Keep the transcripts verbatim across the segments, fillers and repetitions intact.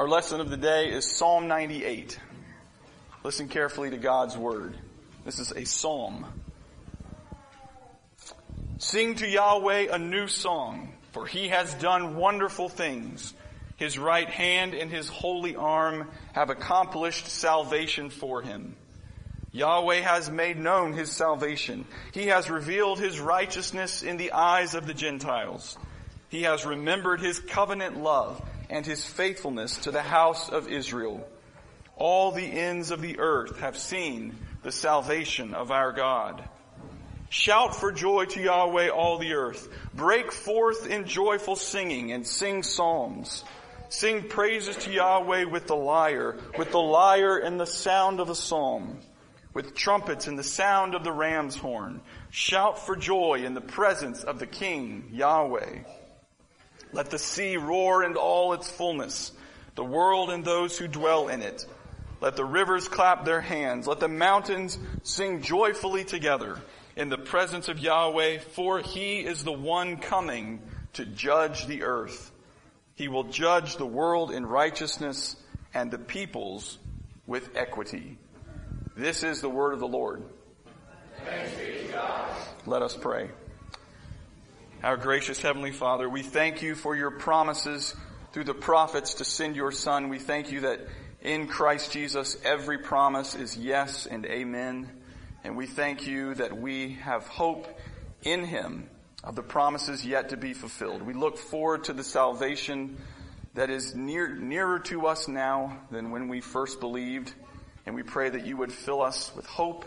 Our lesson of the day is Psalm ninety-eight. Listen carefully to God's word. This is a psalm. Sing to Yahweh a new song, for he has done wonderful things. His right hand and his holy arm have accomplished salvation for him. Yahweh has made known his salvation. He has revealed his righteousness in the eyes of the Gentiles. He has remembered his covenant love and his faithfulness to the house of Israel. All the ends of the earth have seen the salvation of our God. Shout for joy to Yahweh, all the earth. Break forth in joyful singing and sing psalms. Sing praises to Yahweh with the lyre, with the lyre and the sound of a psalm, with trumpets and the sound of the ram's horn. Shout for joy in the presence of the King, Yahweh. Let the sea roar in all its fullness, the world and those who dwell in it. Let the rivers clap their hands. Let the mountains sing joyfully together in the presence of Yahweh, for he is the one coming to judge the earth. He will judge the world in righteousness and the peoples with equity. This is the word of the Lord. Thanks be to God. Let us pray. Our gracious Heavenly Father, we thank you for your promises through the prophets to send your Son. We thank you that in Christ Jesus every promise is yes and amen. And we thank you that we have hope in him of the promises yet to be fulfilled. We look forward to the salvation that is near, nearer to us now than when we first believed. And we pray that you would fill us with hope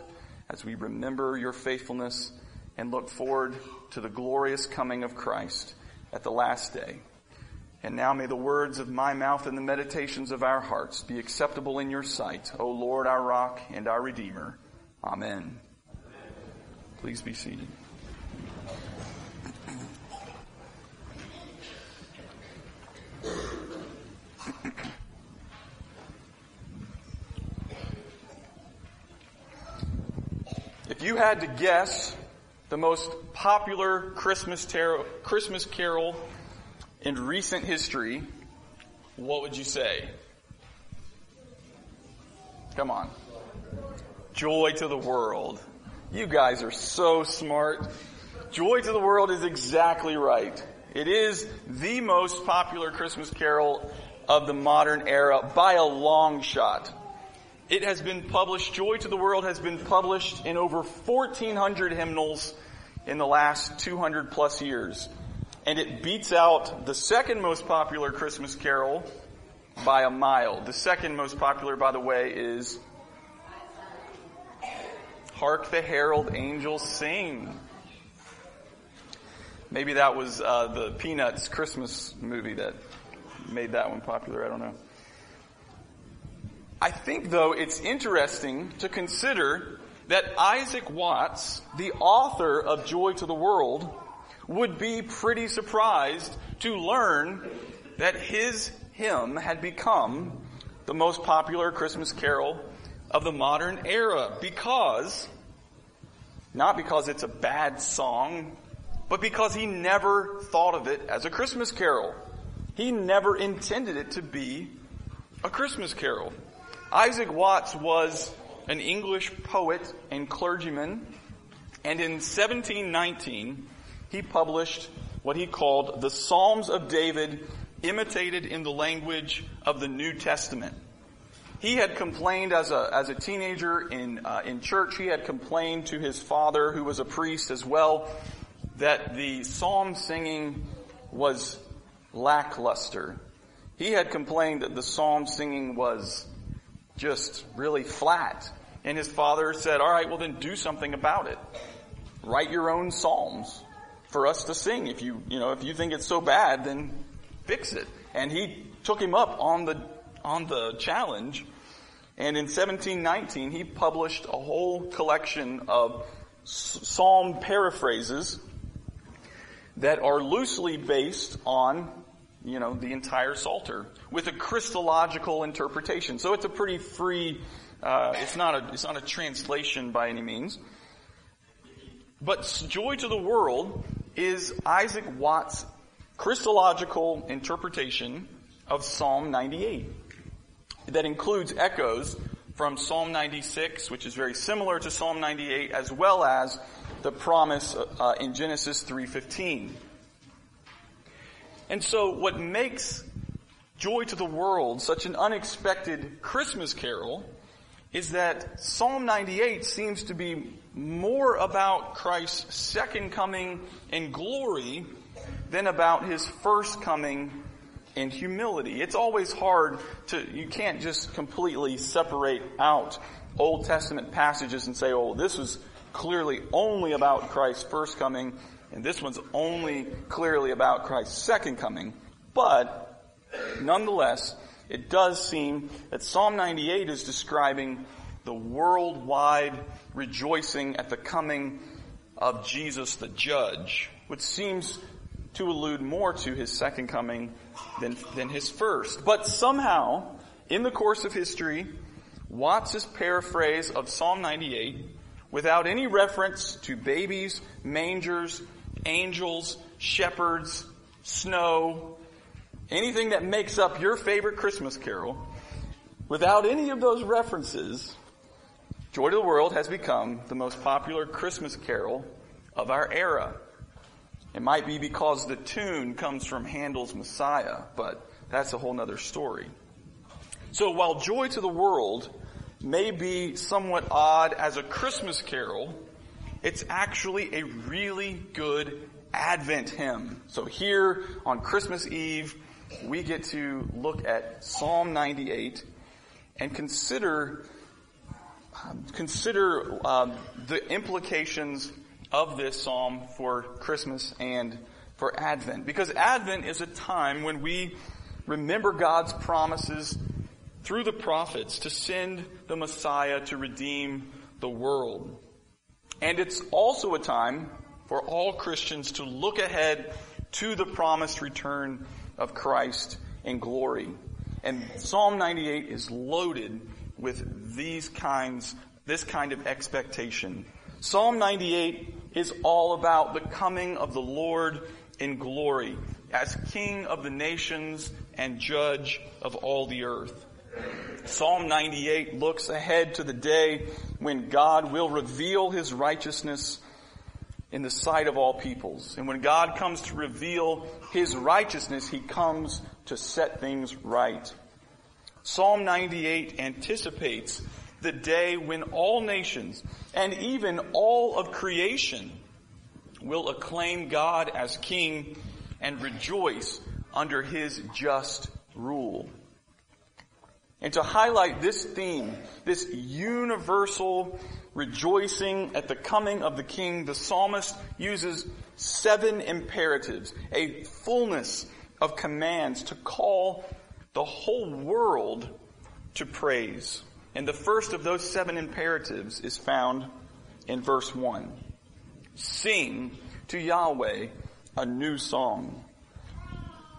as we remember your faithfulness and look forward to the glorious coming of Christ at the last day. And now may the words of my mouth and the meditations of our hearts be acceptable in your sight, O Lord, our rock and our Redeemer. Amen. Please be seated. If you had to guess the most popular Christmas, tar- Christmas carol in recent history, what would you say? Come on. Joy to the World. You guys are so smart. Joy to the World is exactly right. It is the most popular Christmas carol of the modern era by a long shot. It has been published, Joy to the World has been published in over fourteen hundred hymnals in the last two hundred plus years. And it beats out the second most popular Christmas carol by a mile. The second most popular, by the way, is Hark the Herald Angels Sing. Maybe that was uh, the Peanuts Christmas movie that made that one popular. I don't know. I think, though, it's interesting to consider that Isaac Watts, the author of Joy to the World, would be pretty surprised to learn that his hymn had become the most popular Christmas carol of the modern era, because, not because it's a bad song, but because he never thought of it as a Christmas carol. He never intended it to be a Christmas carol. Isaac Watts was an English poet and clergyman, and in seventeen nineteen, he published what he called the Psalms of David, imitated in the language of the New Testament. He had complained as a as a teenager in uh, in church. He had complained to his father, who was a priest as well, that the psalm singing was lackluster. He had complained that the psalm singing was just really flat. And his father said, all right, well then do something about it. Write your own psalms for us to sing. If you, you know, if you think it's so bad, then fix it. And he took him up on the, on the challenge. And in seventeen nineteen, he published a whole collection of psalm paraphrases that are loosely based on, you know, the entire Psalter with a Christological interpretation. So it's a pretty free, uh, it's not a, it's not a translation by any means. But Joy to the World is Isaac Watts' Christological interpretation of Psalm ninety-eight. that includes echoes from Psalm ninety-six, which is very similar to Psalm ninety-eight, as well as the promise uh, in Genesis three fifteen. And so what makes Joy to the World such an unexpected Christmas carol is that Psalm ninety-eight seems to be more about Christ's second coming in glory than about his first coming in humility. It's always hard to, you can't just completely separate out Old Testament passages and say, oh, this was clearly only about Christ's first coming, and this one's only clearly about Christ's second coming. But, nonetheless, it does seem that Psalm ninety-eight is describing the worldwide rejoicing at the coming of Jesus the Judge, which seems to allude more to his second coming than, than his first. But somehow, in the course of history, Watts' paraphrase of Psalm ninety-eight, without any reference to babies, mangers, angels, shepherds, snow, anything that makes up your favorite Christmas carol, without any of those references, Joy to the World has become the most popular Christmas carol of our era. It might be because the tune comes from Handel's Messiah, but that's a whole other story. So while Joy to the World may be somewhat odd as a Christmas carol, it's actually a really good Advent hymn. So here on Christmas Eve, we get to look at Psalm ninety-eight and consider um, consider um, the implications of this psalm for Christmas and for Advent. Because Advent is a time when we remember God's promises through the prophets to send the Messiah to redeem the world. And it's also a time for all Christians to look ahead to the promised return of Christ in glory. And Psalm ninety-eight is loaded with these kinds, this kind of expectation. Psalm ninety-eight is all about the coming of the Lord in glory as King of the nations and Judge of all the earth. Psalm ninety-eight looks ahead to the day when God will reveal his righteousness in the sight of all peoples. And when God comes to reveal his righteousness, he comes to set things right. Psalm ninety-eight anticipates the day when all nations and even all of creation will acclaim God as King and rejoice under his just rule. And to highlight this theme, this universal rejoicing at the coming of the King, the psalmist uses seven imperatives, a fullness of commands to call the whole world to praise. And the first of those seven imperatives is found in verse one. Sing to Yahweh a new song.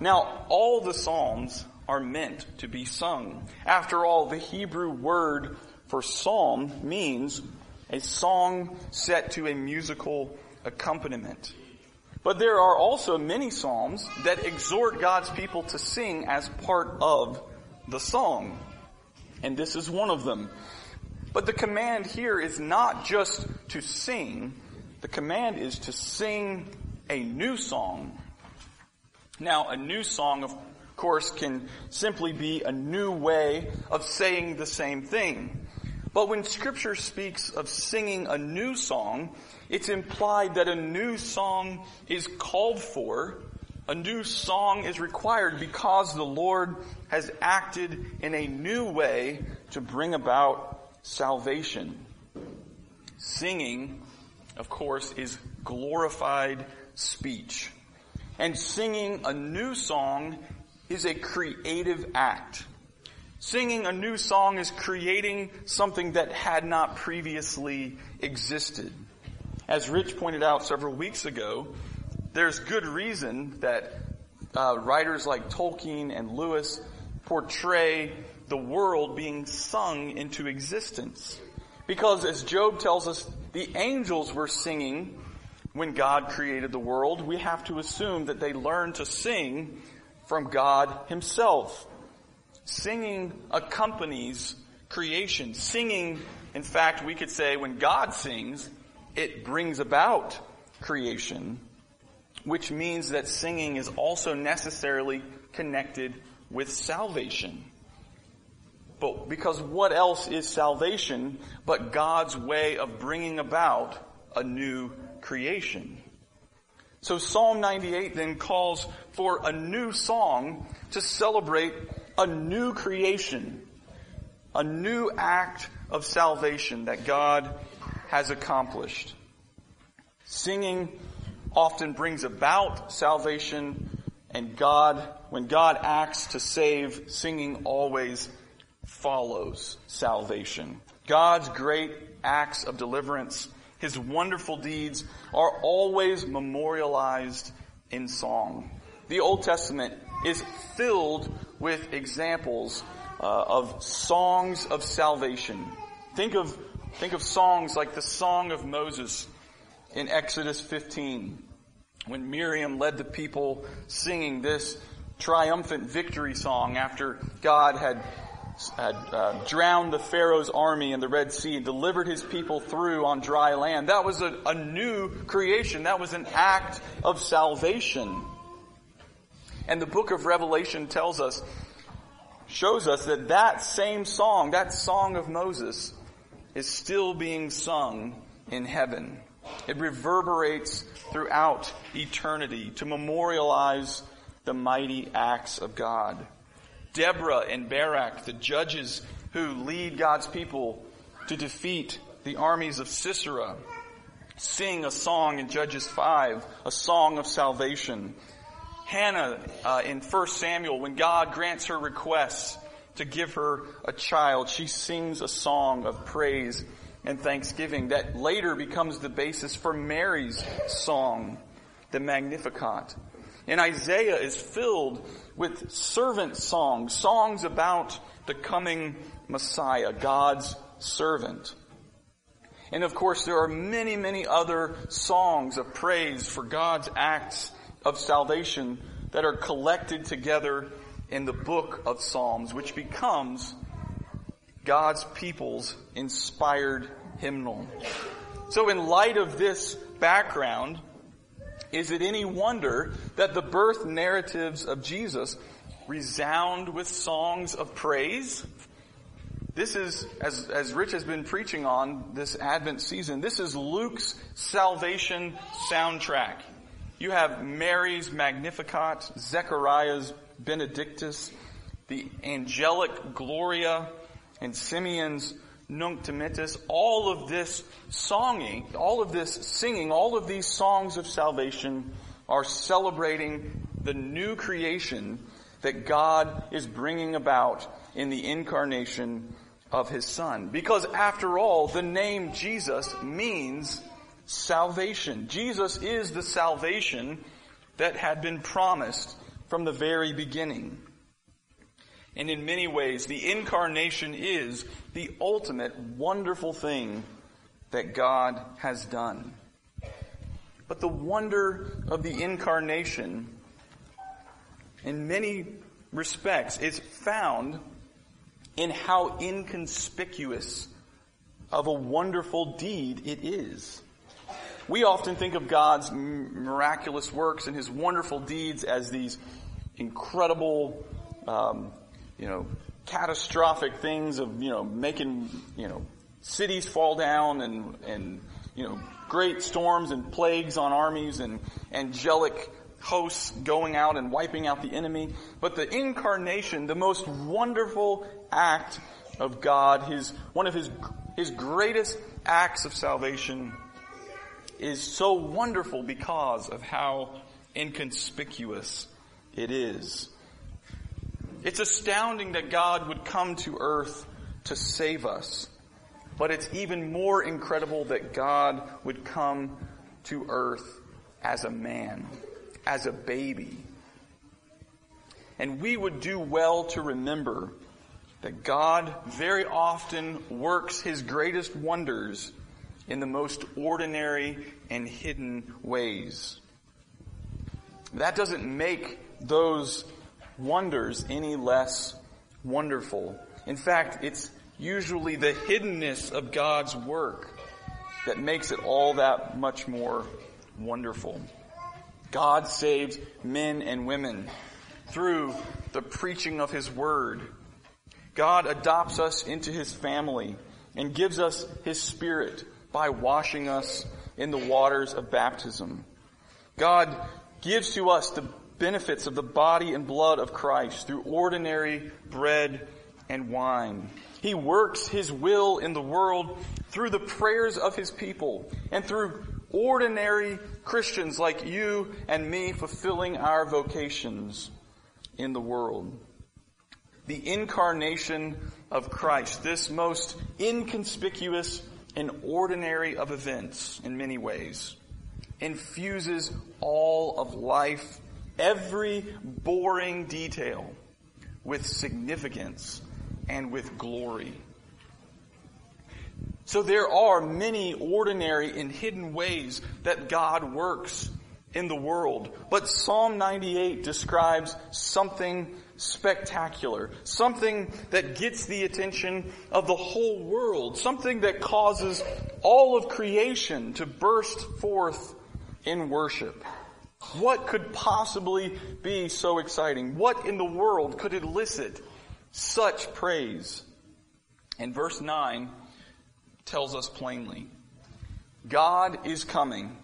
Now, all the psalms are meant to be sung. After all, the Hebrew word for psalm means a song set to a musical accompaniment. But there are also many psalms that exhort God's people to sing as part of the song. And this is one of them. But the command here is not just to sing. The command is to sing a new song. Now, a new song, of course, can simply be a new way of saying the same thing. But when Scripture speaks of singing a new song, it's implied that a new song is called for. A new song is required because the Lord has acted in a new way to bring about salvation. Singing, of course, is glorified speech. And singing a new song is a creative act. Singing a new song is creating something that had not previously existed. As Rich pointed out several weeks ago, there's good reason that uh, writers like Tolkien and Lewis portray the world being sung into existence. Because as Job tells us, the angels were singing when God created the world. We have to assume that they learned to sing from God himself. Singing accompanies creation. Singing, in fact, we could say when God sings, it brings about creation, which means that singing is also necessarily connected with salvation. But because what else is salvation but God's way of bringing about a new creation? So Psalm ninety-eight then calls for a new song to celebrate a new creation, a new act of salvation that God has accomplished. Singing often brings about salvation, and God, when God acts to save, singing always follows salvation. God's great acts of deliverance, His wonderful deeds, are always memorialized in song. The Old Testament is filled with examples uh, of songs of salvation. Think of think of songs like the Song of Moses in Exodus fifteen, when Miriam led the people singing this triumphant victory song after God had had uh, drowned the Pharaoh's army in the Red Sea and delivered his people through on dry land. That was a, a new creation. That was an act of salvation. And the book of Revelation tells us, shows us that that same song, that Song of Moses, is still being sung in heaven. It reverberates throughout eternity to memorialize the mighty acts of God. Deborah and Barak, the judges who lead God's people to defeat the armies of Sisera, sing a song in Judges five, a song of salvation. Hannah, uh, in First Samuel, when God grants her requests to give her a child, she sings a song of praise and thanksgiving that later becomes the basis for Mary's song, the Magnificat. And Isaiah is filled with servant songs, songs about the coming Messiah, God's servant. And of course, there are many, many other songs of praise for God's acts of salvation that are collected together in the book of Psalms, which becomes God's people's inspired hymnal. So in light of this background, is it any wonder that the birth narratives of Jesus resound with songs of praise? This is, as, as Rich has been preaching on this Advent season, this is Luke's salvation soundtrack. You have Mary's Magnificat, Zechariah's Benedictus, the angelic Gloria, and Simeon's Nunc Dimittis. All of this songing, all of this singing, all of these songs of salvation are celebrating the new creation that God is bringing about in the incarnation of His Son. Because after all, the name Jesus means salvation. Jesus is the salvation that had been promised from the very beginning. And in many ways, the incarnation is the ultimate wonderful thing that God has done. But the wonder of the incarnation, in many respects, is found in how inconspicuous of a wonderful deed it is. We often think of God's miraculous works and His wonderful deeds as these incredible, um, you know, catastrophic things of, you know, making, you know, cities fall down and, and, you know, great storms and plagues on armies and angelic hosts going out and wiping out the enemy. But the incarnation, the most wonderful act of God, His, one of His, His greatest acts of salvation, is so wonderful because of how inconspicuous it is. It's astounding that God would come to earth to save us, but it's even more incredible that God would come to earth as a man, as a baby. And we would do well to remember that God very often works His greatest wonders in the most ordinary and hidden ways. That doesn't make those wonders any less wonderful. In fact, it's usually the hiddenness of God's work that makes it all that much more wonderful. God saved men and women through the preaching of His Word. God adopts us into His family and gives us His Spirit by washing us in the waters of baptism. God gives to us the benefits of the body and blood of Christ through ordinary bread and wine. He works His will in the world through the prayers of His people and through ordinary Christians like you and me fulfilling our vocations in the world. The incarnation of Christ, this most inconspicuous and ordinary of events in many ways, infuses all of life, every boring detail, with significance and with glory. So there are many ordinary and hidden ways that God works in the world. But Psalm ninety-eight describes something spectacular, something that gets the attention of the whole world, something that causes all of creation to burst forth in worship. What could possibly be so exciting? What in the world could elicit such praise? And verse nine tells us plainly, God is coming,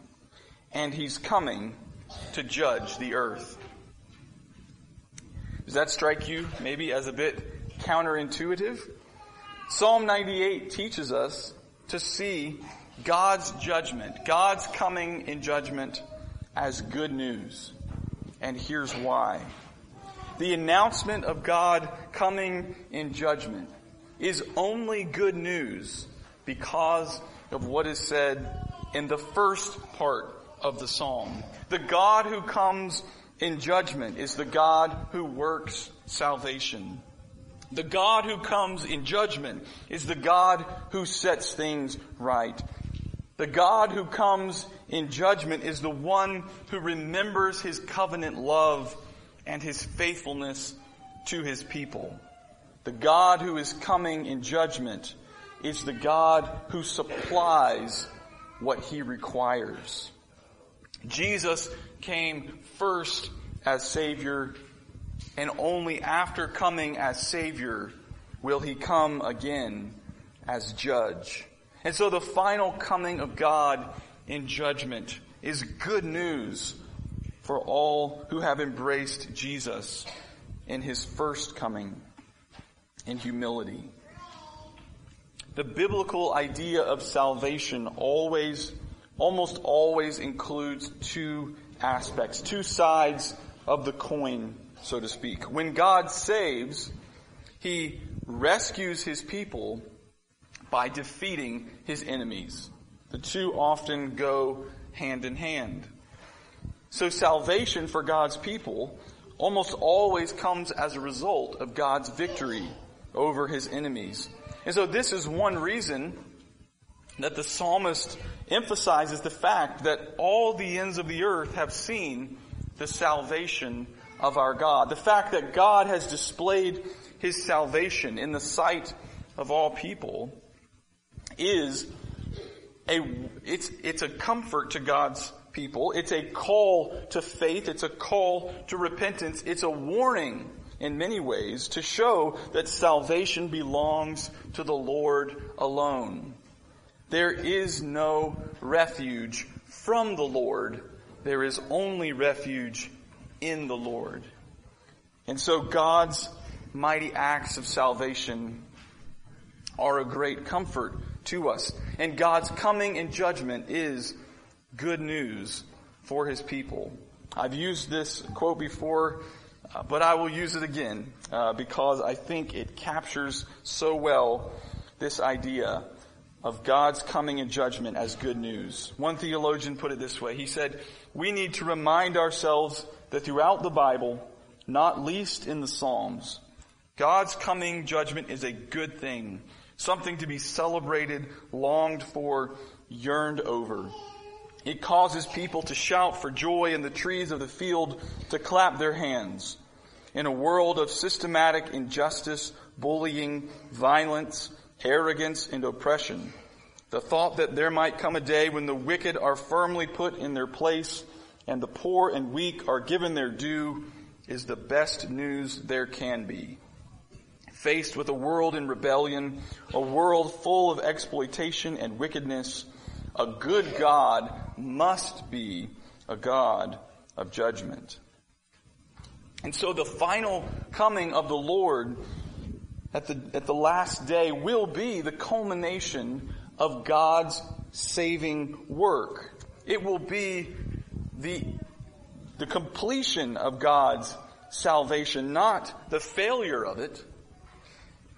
and He's coming to judge the earth. Does that strike you maybe as a bit counterintuitive? Psalm ninety-eight teaches us to see God's judgment, God's coming in judgment, as good news. And here's why. The announcement of God coming in judgment is only good news because of what is said in the first part of the psalm. The God who comes in judgment is the God who works salvation. The God who comes in judgment is the God who sets things right. The God who comes in judgment is the one who remembers His covenant love and His faithfulness to His people. The God who is coming in judgment is the God who supplies what He requires. Jesus came first as Savior, and only after coming as Savior will He come again as Judge. And so the final coming of God in judgment is good news for all who have embraced Jesus in His first coming in humility. The biblical idea of salvation always, almost always includes two aspects, two sides of the coin, so to speak. When God saves, He rescues His people by defeating His enemies. The two often go hand in hand. So salvation for God's people almost always comes as a result of God's victory over His enemies. And so this is one reason that the psalmist emphasizes the fact that all the ends of the earth have seen the salvation of our God. The fact that God has displayed His salvation in the sight of all people is a it's it's a comfort to God's people. It's a call to faith. It's a call to repentance. It's a warning in many ways to show that salvation belongs to the Lord alone. There is no refuge from the Lord. There is only refuge in the Lord. And so God's mighty acts of salvation are a great comfort to us. And God's coming in judgment is good news for His people. I've used this quote before, uh, but I will use it again uh, because I think it captures so well this idea of God's coming in judgment as good news. One theologian put it this way. He said, "We need to remind ourselves that throughout the Bible, not least in the Psalms, God's coming judgment is a good thing, something to be celebrated, longed for, yearned over. It causes people to shout for joy and the trees of the field to clap their hands. in a world of systematic injustice, bullying, violence, arrogance, and oppression. The thought that there might come a day when the wicked are firmly put in their place and the poor and weak are given their due is the best news there can be. Faced with a world in rebellion, a world full of exploitation and wickedness, a good God must be a God of judgment. And so the final coming of the Lord at the, at the last day will be the culmination of God's saving work. It will be the, the completion of God's salvation, not the failure of it.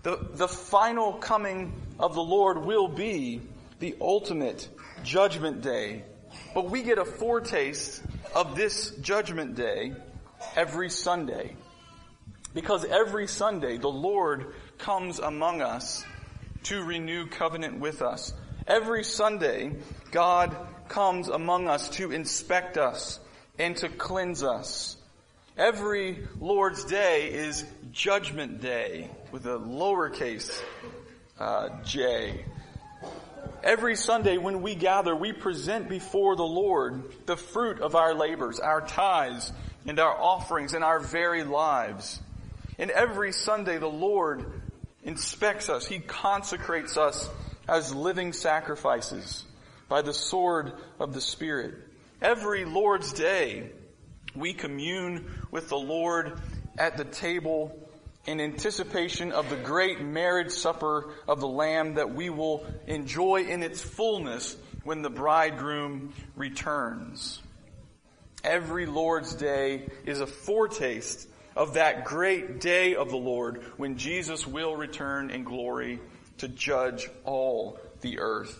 The, the final coming of the Lord will be the ultimate judgment day. But we get a foretaste of this judgment day every Sunday. Because every Sunday the Lord comes among us to renew covenant with us. Every Sunday, God comes among us to inspect us and to cleanse us. Every Lord's Day is Judgment Day with a lowercase uh, j. Every Sunday when we gather, we present before the Lord the fruit of our labors, our tithes and our offerings and our very lives. And every Sunday the Lord inspects us. He consecrates us as living sacrifices by the sword of the Spirit. Every Lord's Day, we commune with the Lord at the table in anticipation of the great marriage supper of the Lamb that we will enjoy in its fullness when the bridegroom returns. Every Lord's Day is a foretaste of that great day of the Lord when Jesus will return in glory to judge all the earth.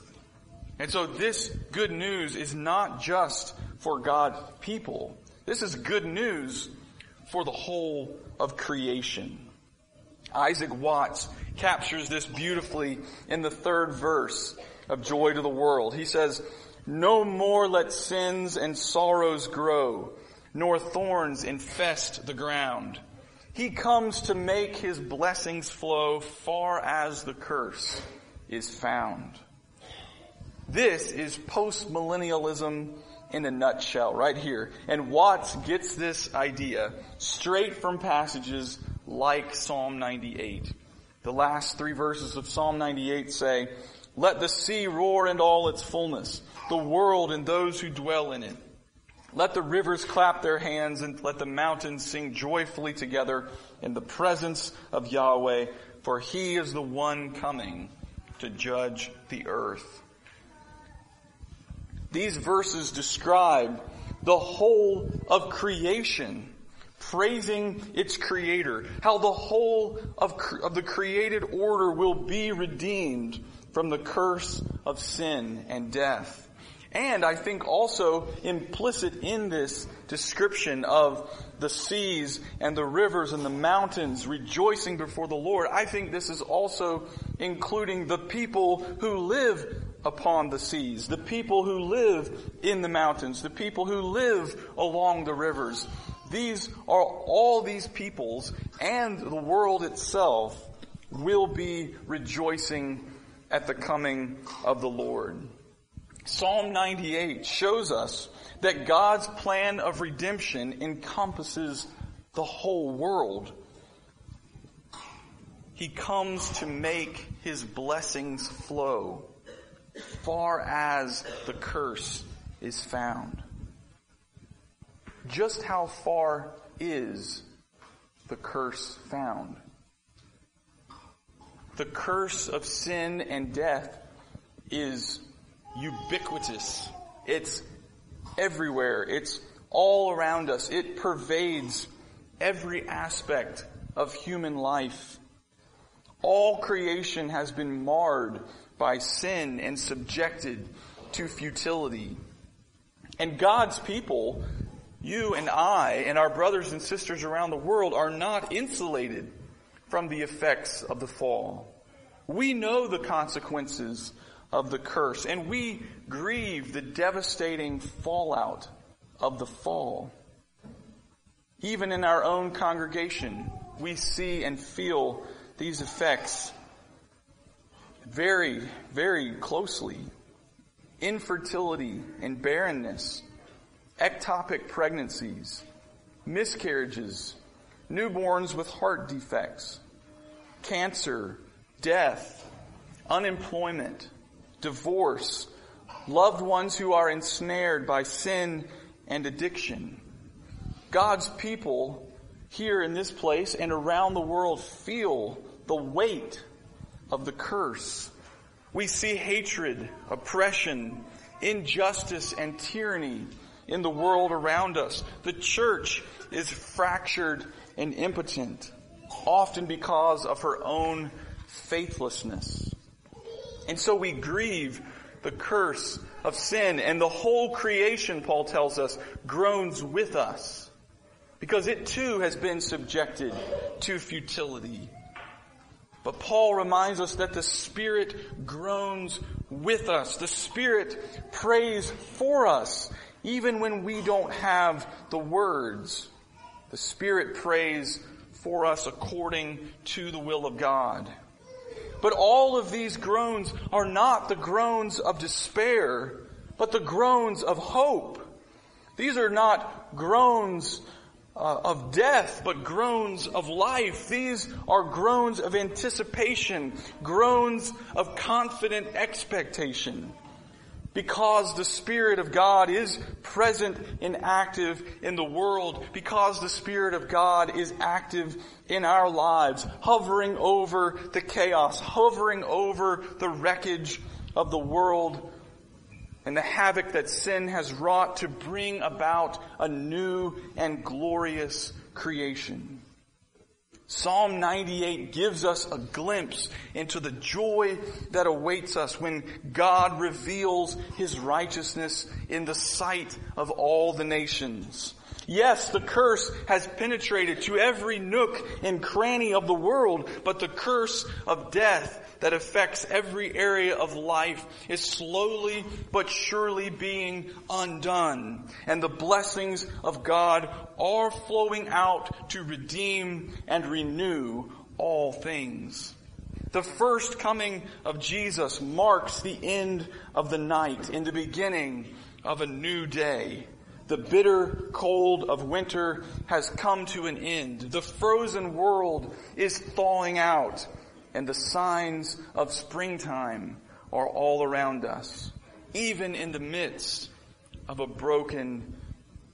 And so this good news is not just for God's people. This is good news for the whole of creation. Isaac Watts captures this beautifully in the third verse of Joy to the World. He says, "No more let sins and sorrows grow, nor thorns infest the ground. He comes to make his blessings flow far as the curse is found." This is postmillennialism in a nutshell right here. And Watts gets this idea straight from passages like Psalm ninety-eight. The last three verses of Psalm ninety-eight say, "Let the sea roar in all its fullness, the world and those who dwell in it. Let the rivers clap their hands and let the mountains sing joyfully together in the presence of Yahweh, for he is the one coming to judge the earth." These verses describe the whole of creation, praising its creator, how the whole of, of the created order will be redeemed from the curse of sin and death. And I think also implicit in this description of the seas and the rivers and the mountains rejoicing before the Lord, I think this is also including the people who live upon the seas, the people who live in the mountains, the people who live along the rivers. These are all these peoples and the world itself will be rejoicing at the coming of the Lord. Psalm ninety-eight shows us that God's plan of redemption encompasses the whole world. He comes to make his blessings flow far as the curse is found. Just how far is the curse found? The curse of sin and death is ubiquitous. It's everywhere. It's all around us. It pervades every aspect of human life. All creation has been marred by sin and subjected to futility. And God's people, you and I and our brothers and sisters around the world, are not insulated from the effects of the fall. We know the consequences of the curse, and we grieve the devastating fallout of the fall. Even in our own congregation, we see and feel these effects very, very closely. Infertility and barrenness, ectopic pregnancies, miscarriages, newborns with heart defects, cancer, death, unemployment, divorce, loved ones who are ensnared by sin and addiction. God's people here in this place and around the world feel the weight of the curse. We see hatred, oppression, injustice, and tyranny in the world around us. The church is fractured and impotent, often because of her own faithlessness. And so we grieve the curse of sin, and the whole creation, Paul tells us, groans with us, because it too has been subjected to futility. But Paul reminds us that the Spirit groans with us. The Spirit prays for us, even when we don't have the words. The Spirit prays for us according to the will of God. But all of these groans are not the groans of despair, but the groans of hope. These are not groans Uh, of death, but groans of life. These are groans of anticipation, groans of confident expectation, because the Spirit of God is present and active in the world, because the Spirit of God is active in our lives, hovering over the chaos, hovering over the wreckage of the world and the havoc that sin has wrought, to bring about a new and glorious creation. Psalm ninety-eight gives us a glimpse into the joy that awaits us when God reveals His righteousness in the sight of all the nations. Yes, the curse has penetrated to every nook and cranny of the world, but the curse of death that affects every area of life is slowly but surely being undone. And the blessings of God are flowing out to redeem and renew all things. The first coming of Jesus marks the end of the night and the beginning of a new day. The bitter cold of winter has come to an end. The frozen world is thawing out, and the signs of springtime are all around us, even in the midst of a broken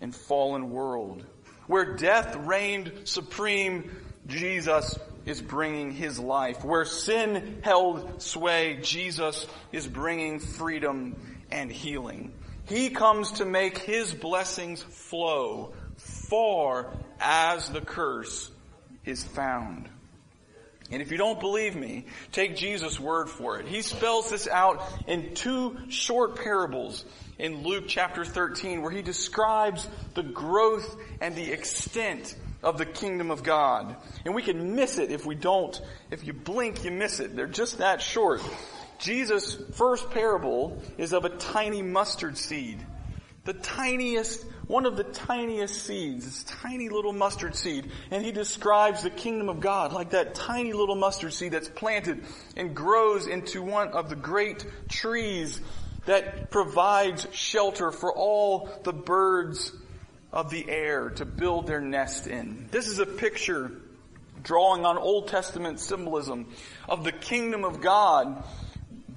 and fallen world. Where death reigned supreme, Jesus is bringing His life. Where sin held sway, Jesus is bringing freedom and healing. He comes to make His blessings flow far as the curse is found. And if you don't believe me, take Jesus' word for it. He spells this out in two short parables in Luke chapter thirteen, where He describes the growth and the extent of the kingdom of God. And we can miss it if we don't. If you blink, you miss it. They're just that short. Jesus' first parable is of a tiny mustard seed. The tiniest, one of the tiniest seeds, this tiny little mustard seed. And He describes the kingdom of God like that tiny little mustard seed that's planted and grows into one of the great trees that provides shelter for all the birds of the air to build their nest in. This is a picture drawing on Old Testament symbolism of the kingdom of God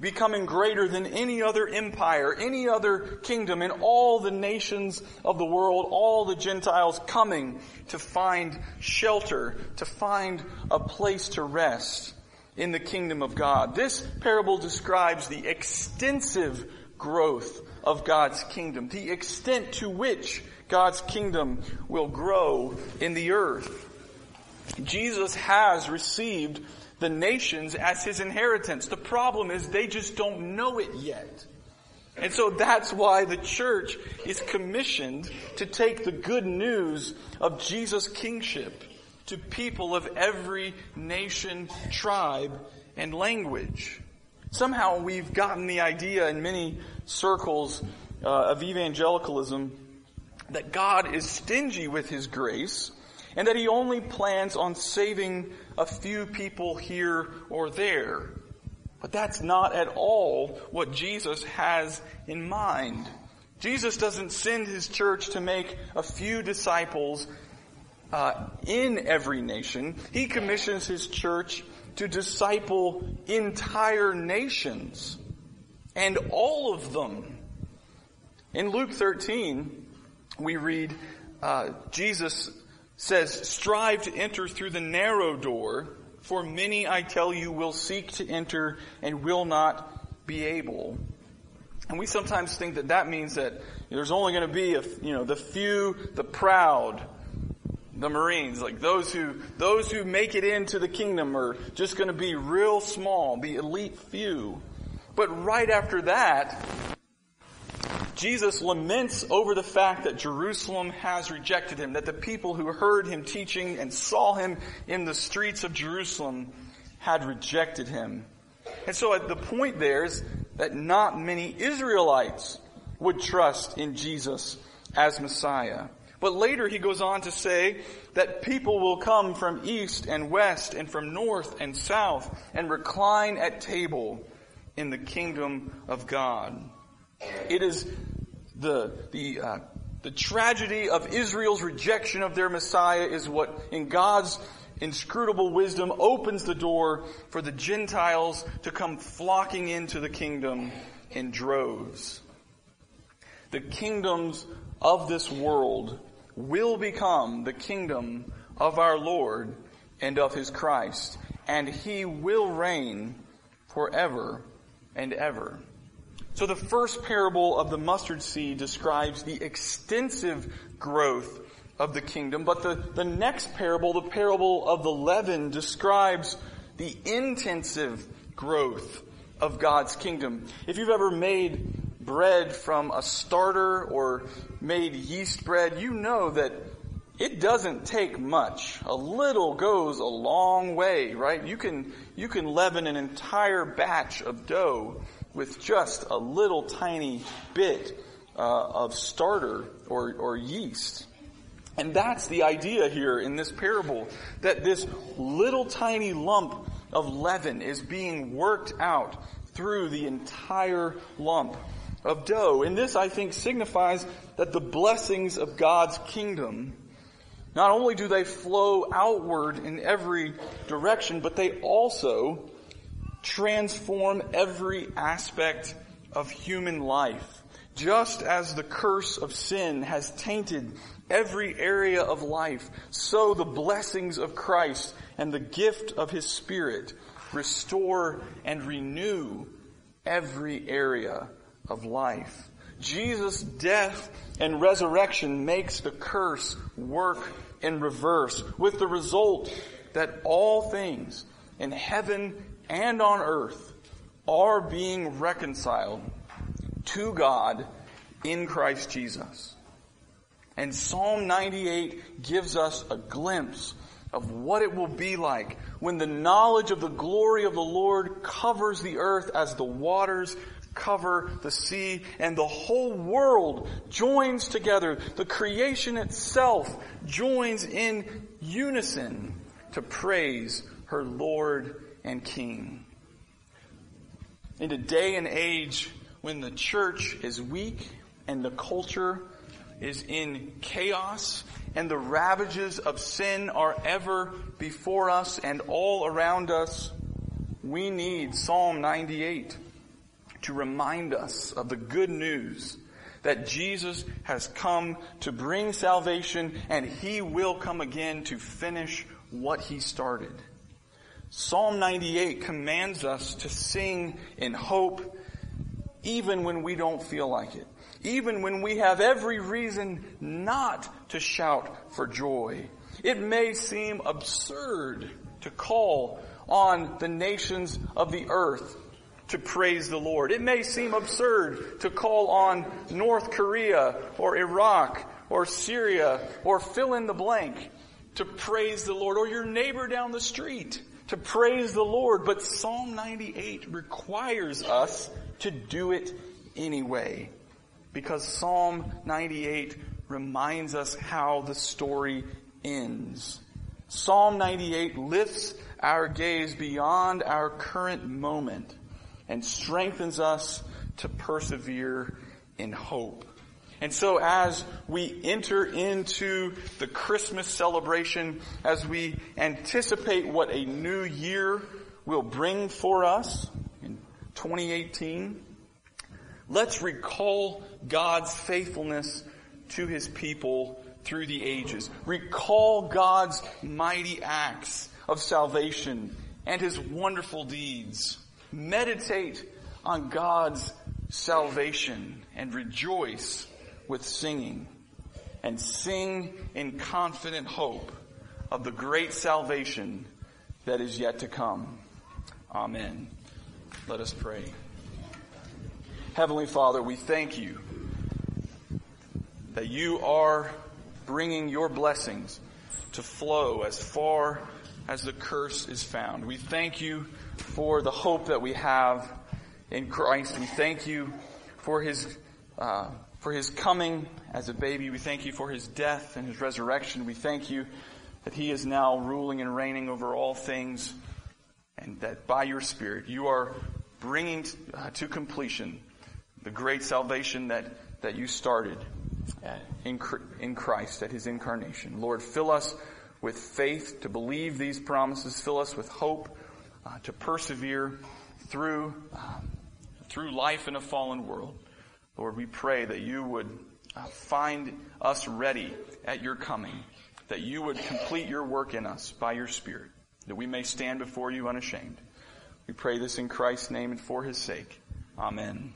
becoming greater than any other empire, any other kingdom, and all the nations of the world, all the Gentiles coming to find shelter, to find a place to rest in the kingdom of God. This parable describes the extensive growth of God's kingdom, the extent to which God's kingdom will grow in the earth. Jesus has received the nations as His inheritance. The problem is they just don't know it yet. And so that's why the church is commissioned to take the good news of Jesus' kingship to people of every nation, tribe, and language. Somehow we've gotten the idea in many circles uh, of evangelicalism that God is stingy with His grace and that he only plans on saving a few people here or there. But that's not at all what Jesus has in mind. Jesus doesn't send his church to make a few disciples uh, in every nation. He commissions his church to disciple entire nations, and all of them. In Luke thirteen, we read, uh, Jesus says, "Strive to enter through the narrow door, for many, I tell you, will seek to enter and will not be able." And we sometimes think that that means that there's only going to be, a, you know, the few, the proud, the Marines, like those who those who make it into the kingdom are just going to be real small, the elite few. But right after that, Jesus laments over the fact that Jerusalem has rejected him, that the people who heard him teaching and saw him in the streets of Jerusalem had rejected him. And so at the point there is that not many Israelites would trust in Jesus as Messiah. But later he goes on to say that people will come from east and west and from north and south and recline at table in the kingdom of God. It is the the uh, the tragedy of Israel's rejection of their Messiah is what, in God's inscrutable wisdom, opens the door for the Gentiles to come flocking into the kingdom in droves. The kingdoms of this world will become the kingdom of our Lord and of his Christ, and he will reign forever and ever. So the first parable of the mustard seed describes the extensive growth of the kingdom, but the, the next parable, the parable of the leaven, describes the intensive growth of God's kingdom. If you've ever made bread from a starter or made yeast bread, you know that it doesn't take much. A little goes a long way, right? You can, you can leaven an entire batch of dough with just a little tiny bit uh, of starter or, or yeast. And that's the idea here in this parable, that this little tiny lump of leaven is being worked out through the entire lump of dough. And this, I think, signifies that the blessings of God's kingdom, not only do they flow outward in every direction, but they also transform every aspect of human life. Just as the curse of sin has tainted every area of life, so the blessings of Christ and the gift of his Spirit restore and renew every area of life. Jesus' death and resurrection makes the curse work in reverse, with the result that all things in heaven and on earth are being reconciled to God in Christ Jesus. And Psalm ninety-eight gives us a glimpse of what it will be like when the knowledge of the glory of the Lord covers the earth as the waters cover the sea, and the whole world joins together. The creation itself joins in unison to praise her Lord and King. In a day and age when the church is weak and the culture is in chaos and the ravages of sin are ever before us and all around us, we need Psalm ninety-eight to remind us of the good news that Jesus has come to bring salvation, and he will come again to finish what he started. Psalm ninety-eight commands us to sing in hope even when we don't feel like it, even when we have every reason not to shout for joy. It may seem absurd to call on the nations of the earth to praise the Lord. It may seem absurd to call on North Korea or Iraq or Syria or fill in the blank to praise the Lord, or your neighbor down the street to praise the Lord. But Psalm ninety-eight requires us to do it anyway, because Psalm ninety-eight reminds us how the story ends. Psalm ninety-eight lifts our gaze beyond our current moment and strengthens us to persevere in hope. And so as we enter into the Christmas celebration, as we anticipate what a new year will bring for us in twenty eighteen, let's recall God's faithfulness to his people through the ages. Recall God's mighty acts of salvation and his wonderful deeds. Meditate on God's salvation and rejoice with singing, and sing in confident hope of the great salvation that is yet to come. Amen. Let us pray. Heavenly Father, we thank you that you are bringing your blessings to flow as far as the curse is found. We thank you for the hope that we have in Christ. We thank you for his uh for his coming as a baby. We thank you for his death and his resurrection. We thank you that he is now ruling and reigning over all things, and that by your Spirit you are bringing to completion the great salvation that, that you started in, in Christ at his incarnation. Lord, fill us with faith to believe these promises. Fill us with hope uh, to persevere through, uh, through life in a fallen world. Lord, we pray that you would find us ready at your coming, that you would complete your work in us by your Spirit, that we may stand before you unashamed. We pray this in Christ's name and for his sake. Amen.